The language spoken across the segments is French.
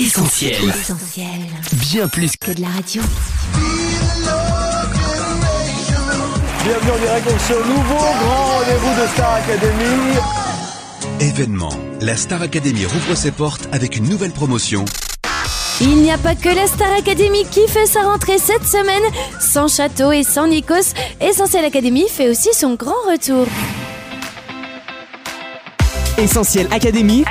Essentiel. Essentiel. Bien plus que de la radio. Bienvenue en direct sur ce nouveau grand rendez-vous de Star Academy. Événement. La Star Academy rouvre ses portes avec une nouvelle promotion. Il n'y a pas que la Star Academy qui fait sa rentrée cette semaine. Sans Château et sans Nikos, Essentiel Academy fait aussi son grand retour. Essentiel Academy.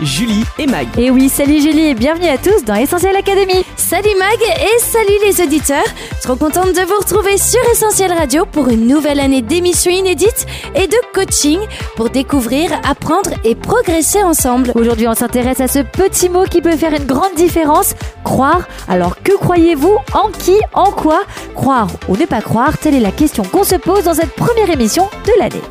Julie et Mag. Et oui, salut Julie et bienvenue à tous dans Essentiel Academy. Salut Mag et salut les auditeurs. Trop contente de vous retrouver sur Essentiel Radio pour une nouvelle année d'émissions inédites et de coaching pour découvrir, apprendre et progresser ensemble. Aujourd'hui, on s'intéresse à ce petit mot qui peut faire une grande différence, croire. Alors que croyez-vous ? En qui ? En quoi ? Croire ou ne pas croire ? Telle est la question qu'on se pose dans cette première émission de l'année.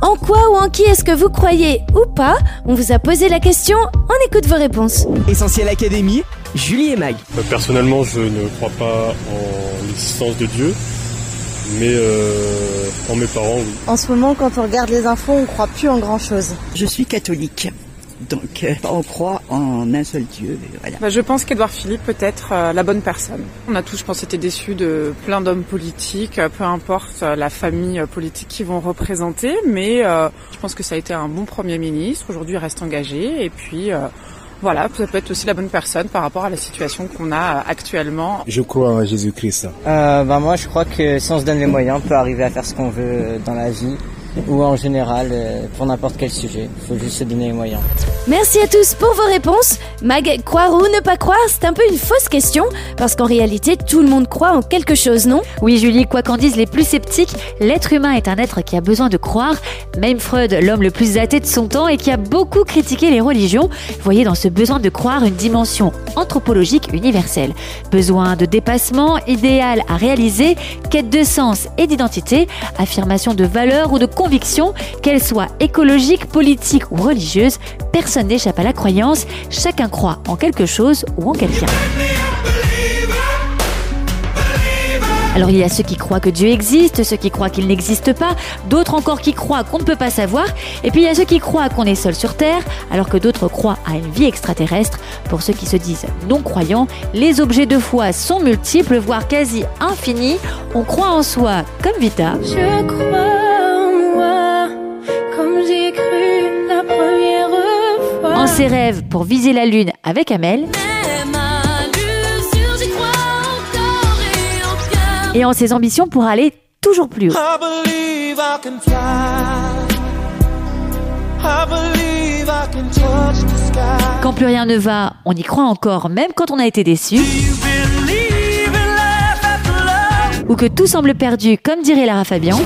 En quoi ou en qui est-ce que vous croyez ou pas ? On vous a posé la question, on écoute vos réponses. Essentiel Académie, Julie et Mag. Personnellement, je ne crois pas en l'existence de Dieu, mais en mes parents, oui. En ce moment, quand on regarde les infos, on ne croit plus en grand-chose. Je suis catholique, donc on croit en un seul Dieu. Voilà. Je pense qu'Edouard Philippe peut être la bonne personne. On a tous, je pense, été déçus de plein d'hommes politiques, peu importe la famille politique qu'ils vont représenter, mais je pense que ça a été un bon Premier ministre. Aujourd'hui, il reste engagé et puis voilà, ça peut être aussi la bonne personne par rapport à la situation qu'on a actuellement. Je crois en Jésus-Christ. Moi, je crois que si on se donne les moyens, on peut arriver à faire ce qu'on veut dans la vie. Ou en général, pour n'importe quel sujet. Il faut juste se donner les moyens. Merci à tous pour vos réponses. Mag, croire ou ne pas croire, c'est un peu une fausse question. Parce qu'en réalité, tout le monde croit en quelque chose, non ? Oui, Julie, quoi qu'en disent les plus sceptiques, l'être humain est un être qui a besoin de croire. Même Freud, l'homme le plus athée de son temps et qui a beaucoup critiqué les religions, voyait dans ce besoin de croire une dimension anthropologique universelle. Besoin de dépassement, idéal à réaliser, quête de sens et d'identité, affirmation de valeur ou de conviction, qu'elle soit écologique, politique ou religieuse, personne n'échappe à la croyance, chacun croit en quelque chose ou en quelqu'un. Alors il y a ceux qui croient que Dieu existe, ceux qui croient qu'il n'existe pas, d'autres encore qui croient qu'on ne peut pas savoir, et puis il y a ceux qui croient qu'on est seul sur Terre, alors que d'autres croient à une vie extraterrestre. Pour ceux qui se disent non-croyants, les objets de foi sont multiples, voire quasi infinis. On croit en soi, comme Vita. Je crois. En ses rêves pour viser la lune avec Amel. Et en ses ambitions pour aller toujours plus haut. Quand plus rien ne va, on y croit encore, même quand on a été déçu. Ou que tout semble perdu, comme dirait Lara Fabian.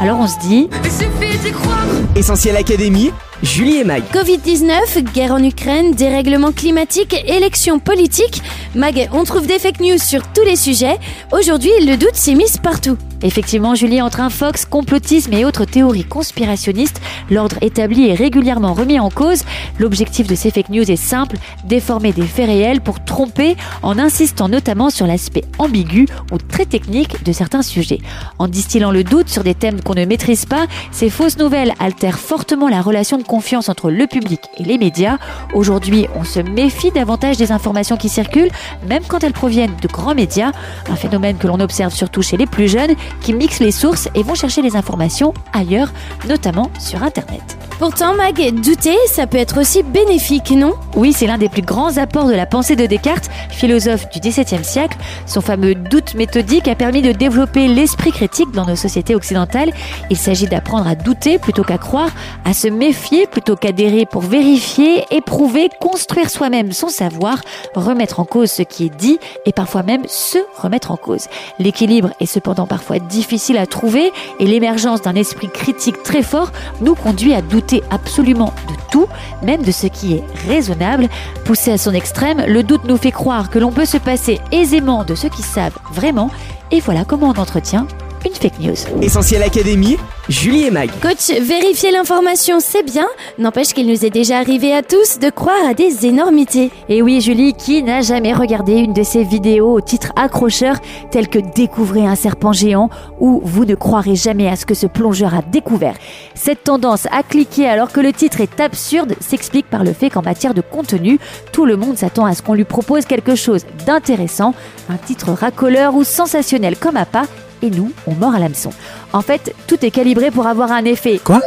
Alors on se dit... Il suffit d'y croire. Essentiel Académie, Julie et Mag. Covid-19, guerre en Ukraine, dérèglement climatique, élections politiques... Mag, on trouve des fake news sur tous les sujets. Aujourd'hui, le doute s'est mis partout. Effectivement, Julie, entre infox, complotisme et autres théories conspirationnistes, l'ordre établi est régulièrement remis en cause. L'objectif de ces fake news est simple, déformer des faits réels pour tromper, en insistant notamment sur l'aspect ambigu ou très technique de certains sujets. En distillant le doute sur des thèmes qu'on ne maîtrise pas, ces fausses nouvelles altèrent fortement la relation de confiance entre le public et les médias. Aujourd'hui, on se méfie davantage des informations qui circulent, même quand elles proviennent de grands médias, un phénomène que l'on observe surtout chez les plus jeunes, qui mixent les sources et vont chercher les informations ailleurs, notamment sur Internet. Pourtant, Mag, douter, ça peut être aussi bénéfique, non ? Oui, c'est l'un des plus grands apports de la pensée de Descartes, philosophe du XVIIe siècle. Son fameux doute méthodique a permis de développer l'esprit critique dans nos sociétés occidentales. Il s'agit d'apprendre à douter plutôt qu'à croire, à se méfier plutôt qu'adhérer pour vérifier, éprouver, construire soi-même son savoir, remettre en cause ce qui est dit et parfois même se remettre en cause. L'équilibre est cependant parfois difficile à trouver et l'émergence d'un esprit critique très fort nous conduit à douter absolument de tout, même de ce qui est raisonnable. Poussé à son extrême, le doute nous fait croire que l'on peut se passer aisément de ceux qui savent vraiment. Et voilà comment on entretient une fake news. Essentiel Académie, Julie et Mag. Coach, vérifier l'information, c'est bien. N'empêche qu'il nous est déjà arrivé à tous de croire à des énormités. Et oui, Julie, qui n'a jamais regardé une de ces vidéos au titre accrocheur telles que « Découvrez un serpent géant » ou « Vous ne croirez jamais à ce que ce plongeur a découvert ». Cette tendance à cliquer alors que le titre est absurde s'explique par le fait qu'en matière de contenu, tout le monde s'attend à ce qu'on lui propose quelque chose d'intéressant, un titre racoleur ou sensationnel comme appât, et nous, on mord à l'hameçon. En fait, tout est calibré pour avoir un effet. Quoi ?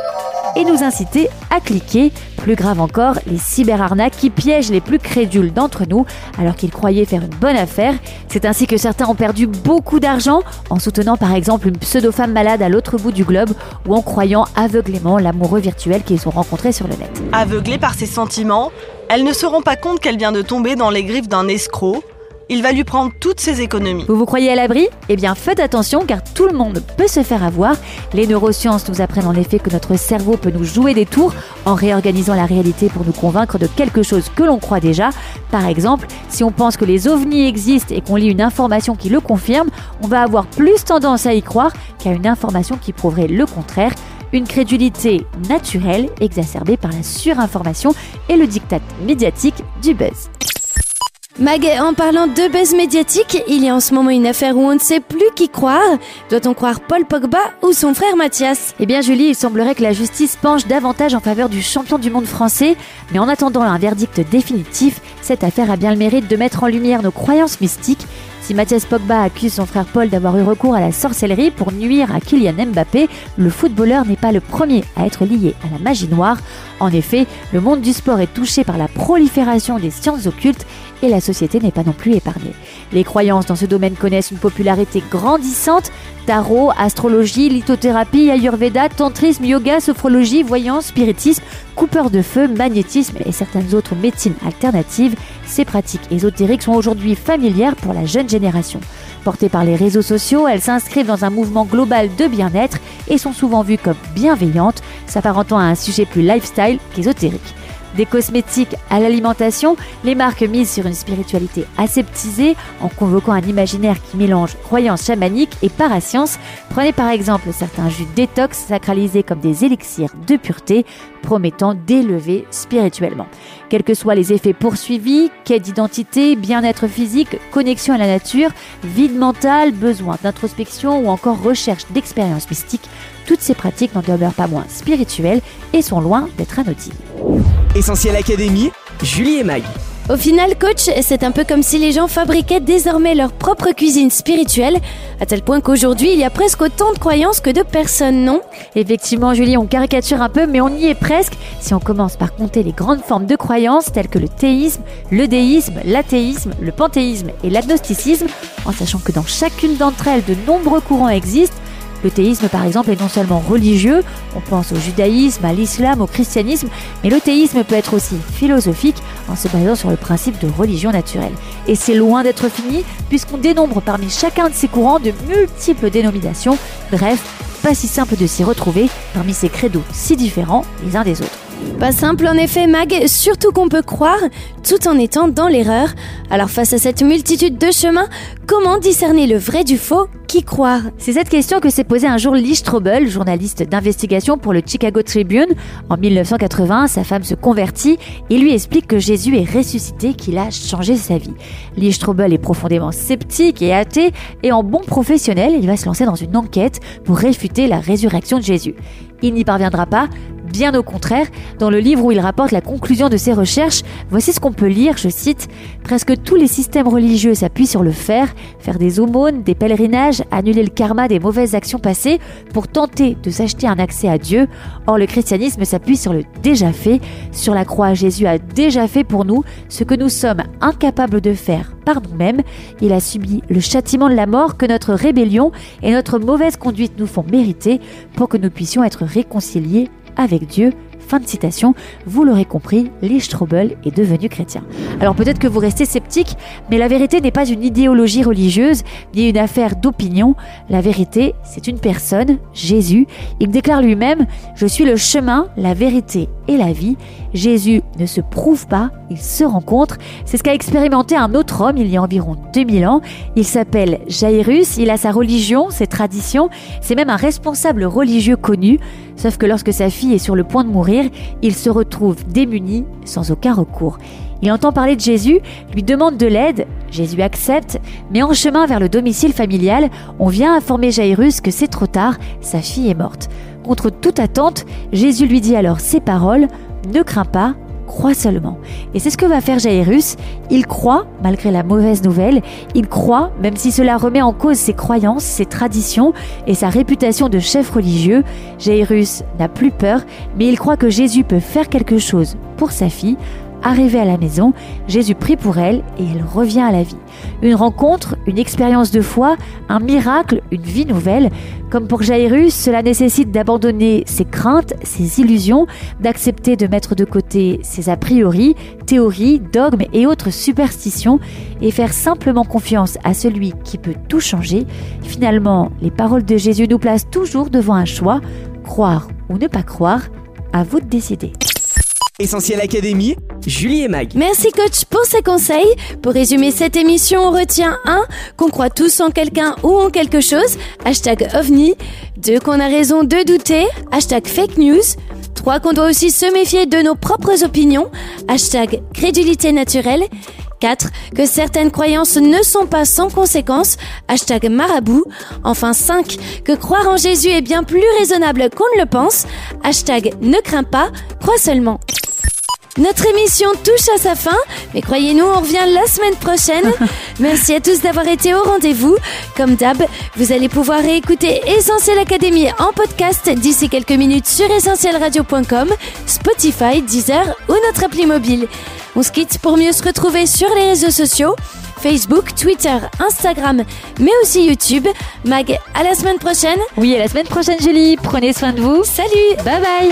Et nous inciter à cliquer. Plus grave encore, les cyberarnaques qui piègent les plus crédules d'entre nous alors qu'ils croyaient faire une bonne affaire. C'est ainsi que certains ont perdu beaucoup d'argent en soutenant par exemple une pseudo-femme malade à l'autre bout du globe ou en croyant aveuglément l'amoureux virtuel qu'ils ont rencontré sur le net. Aveuglée par ses sentiments, elle ne se rend pas compte qu'elle vient de tomber dans les griffes d'un escroc. Il va lui prendre toutes ses économies. Vous vous croyez à l'abri ? Eh bien, faites attention car tout le monde peut se faire avoir. Les neurosciences nous apprennent en effet que notre cerveau peut nous jouer des tours en réorganisant la réalité pour nous convaincre de quelque chose que l'on croit déjà. Par exemple, si on pense que les ovnis existent et qu'on lit une information qui le confirme, on va avoir plus tendance à y croire qu'à une information qui prouverait le contraire. Une crédulité naturelle exacerbée par la surinformation et le diktat médiatique du buzz. Mag, en parlant de buzz médiatique, il y a en ce moment une affaire où on ne sait plus qui croire. Doit-on croire Paul Pogba ou son frère Mathias ? Eh bien Julie, il semblerait que la justice penche davantage en faveur du champion du monde français. Mais en attendant un verdict définitif, cette affaire a bien le mérite de mettre en lumière nos croyances mystiques. Si Mathias Pogba accuse son frère Paul d'avoir eu recours à la sorcellerie pour nuire à Kylian Mbappé, le footballeur n'est pas le premier à être lié à la magie noire. En effet, le monde du sport est touché par la prolifération des sciences occultes et la société n'est pas non plus épargnée. Les croyances dans ce domaine connaissent une popularité grandissante. Tarot, astrologie, lithothérapie, ayurveda, tantrisme, yoga, sophrologie, voyance, spiritisme, coupeur de feu, magnétisme et certaines autres médecines alternatives. Ces pratiques ésotériques sont aujourd'hui familières pour la jeune génération. Portées par les réseaux sociaux, elles s'inscrivent dans un mouvement global de bien-être et sont souvent vues comme bienveillantes, s'apparentant à un sujet plus lifestyle qu'ésotérique. Des cosmétiques à l'alimentation, les marques misent sur une spiritualité aseptisée en convoquant un imaginaire qui mélange croyances chamaniques et parasciences. Prenez par exemple certains jus détox sacralisés comme des élixirs de pureté promettant d'élever spirituellement. Quels que soient les effets poursuivis, quête d'identité, bien-être physique, connexion à la nature, vide mental, besoin d'introspection ou encore recherche d'expériences mystiques, toutes ces pratiques n'en demeurent pas moins spirituelles et sont loin d'être anodines. Essentiel Académie, Julie et Mag. Au final, coach, c'est un peu comme si les gens fabriquaient désormais leur propre cuisine spirituelle, à tel point qu'aujourd'hui, il y a presque autant de croyances que de personnes, non ? Effectivement, Julie, on caricature un peu, mais on y est presque. Si on commence par compter les grandes formes de croyances, telles que le théisme, le déisme, l'athéisme, le panthéisme et l'agnosticisme, en sachant que dans chacune d'entre elles, de nombreux courants existent. Le théisme, par exemple, est non seulement religieux, on pense au judaïsme, à l'islam, au christianisme, mais le théisme peut être aussi philosophique en se basant sur le principe de religion naturelle. Et c'est loin d'être fini, puisqu'on dénombre parmi chacun de ces courants de multiples dénominations. Bref, pas si simple de s'y retrouver parmi ces credos si différents les uns des autres. Pas simple en effet, Mag, surtout qu'on peut croire tout en étant dans l'erreur. Alors face à cette multitude de chemins, comment discerner le vrai du faux ? Qui croire ? C'est cette question que s'est posée un jour Lee Strobel, journaliste d'investigation pour le Chicago Tribune. En 1980, sa femme se convertit et lui explique que Jésus est ressuscité, qu'il a changé sa vie. Lee Strobel est profondément sceptique et athée et en bon professionnel, il va se lancer dans une enquête pour réfuter la résurrection de Jésus. Il n'y parviendra pas, bien au contraire. Dans le livre où il rapporte la conclusion de ses recherches, voici ce qu'on peut lire, je cite « Presque tous les systèmes religieux s'appuient sur le faire des aumônes, des pèlerinages, annuler le karma des mauvaises actions passées pour tenter de s'acheter un accès à Dieu. Or, le christianisme s'appuie sur le déjà fait. Sur la croix, Jésus a déjà fait pour nous ce que nous sommes incapables de faire par nous-mêmes. Il a subi le châtiment de la mort que notre rébellion et notre mauvaise conduite nous font mériter pour que nous puissions être réconciliés avec Dieu. » Fin de citation. Vous l'aurez compris, Lee Strobel est devenu chrétien. Alors peut-être que vous restez sceptique, mais la vérité n'est pas une idéologie religieuse, ni une affaire d'opinion. La vérité, c'est une personne, Jésus. Il déclare lui-même « Je suis le chemin, la vérité et la vie ». Jésus ne se prouve pas, il se rencontre. C'est ce qu'a expérimenté un autre homme il y a environ 2000 ans. Il s'appelle Jairus, il a sa religion, ses traditions, c'est même un responsable religieux connu. Sauf que lorsque sa fille est sur le point de mourir, il se retrouve démuni, sans aucun recours. Il entend parler de Jésus, lui demande de l'aide, Jésus accepte, mais en chemin vers le domicile familial, on vient informer Jairus que c'est trop tard, sa fille est morte. Contre toute attente, Jésus lui dit alors ces paroles « Ne crains pas, crois seulement ». Et c'est ce que va faire Jairus. Il croit, malgré la mauvaise nouvelle, il croit, même si cela remet en cause ses croyances, ses traditions et sa réputation de chef religieux. Jairus n'a plus peur, mais il croit que Jésus peut faire quelque chose pour sa fille. Arrivé à la maison, Jésus prie pour elle et elle revient à la vie. Une rencontre, une expérience de foi, un miracle, une vie nouvelle. Comme pour Jairus, cela nécessite d'abandonner ses craintes, ses illusions, d'accepter de mettre de côté ses a priori, théories, dogmes et autres superstitions et faire simplement confiance à celui qui peut tout changer. Finalement, les paroles de Jésus nous placent toujours devant un choix, croire ou ne pas croire, à vous de décider. Essentiel Académie, Julie et Mag. Merci coach pour ces conseils. Pour résumer cette émission, on retient 1. Qu'on croit tous en quelqu'un ou en quelque chose. #ovni. 2. Qu'on a raison de douter. #fake news. 3. Qu'on doit aussi se méfier de nos propres opinions. #crédulité naturelle. 4. Que certaines croyances ne sont pas sans conséquences. #marabout. Enfin 5. Que croire en Jésus est bien plus raisonnable qu'on ne le pense. #ne crains pas, crois seulement. Notre émission touche à sa fin, mais croyez-nous, on revient la semaine prochaine. Merci à tous d'avoir été au rendez-vous. Comme d'hab, vous allez pouvoir réécouter Essentiel Académie en podcast d'ici quelques minutes sur essentielradio.com, Spotify, Deezer ou notre appli mobile. On se quitte pour mieux se retrouver sur les réseaux sociaux, Facebook, Twitter, Instagram, mais aussi YouTube. Mag, à la semaine prochaine. Oui, à la semaine prochaine, Julie. Prenez soin de vous. Salut, bye bye.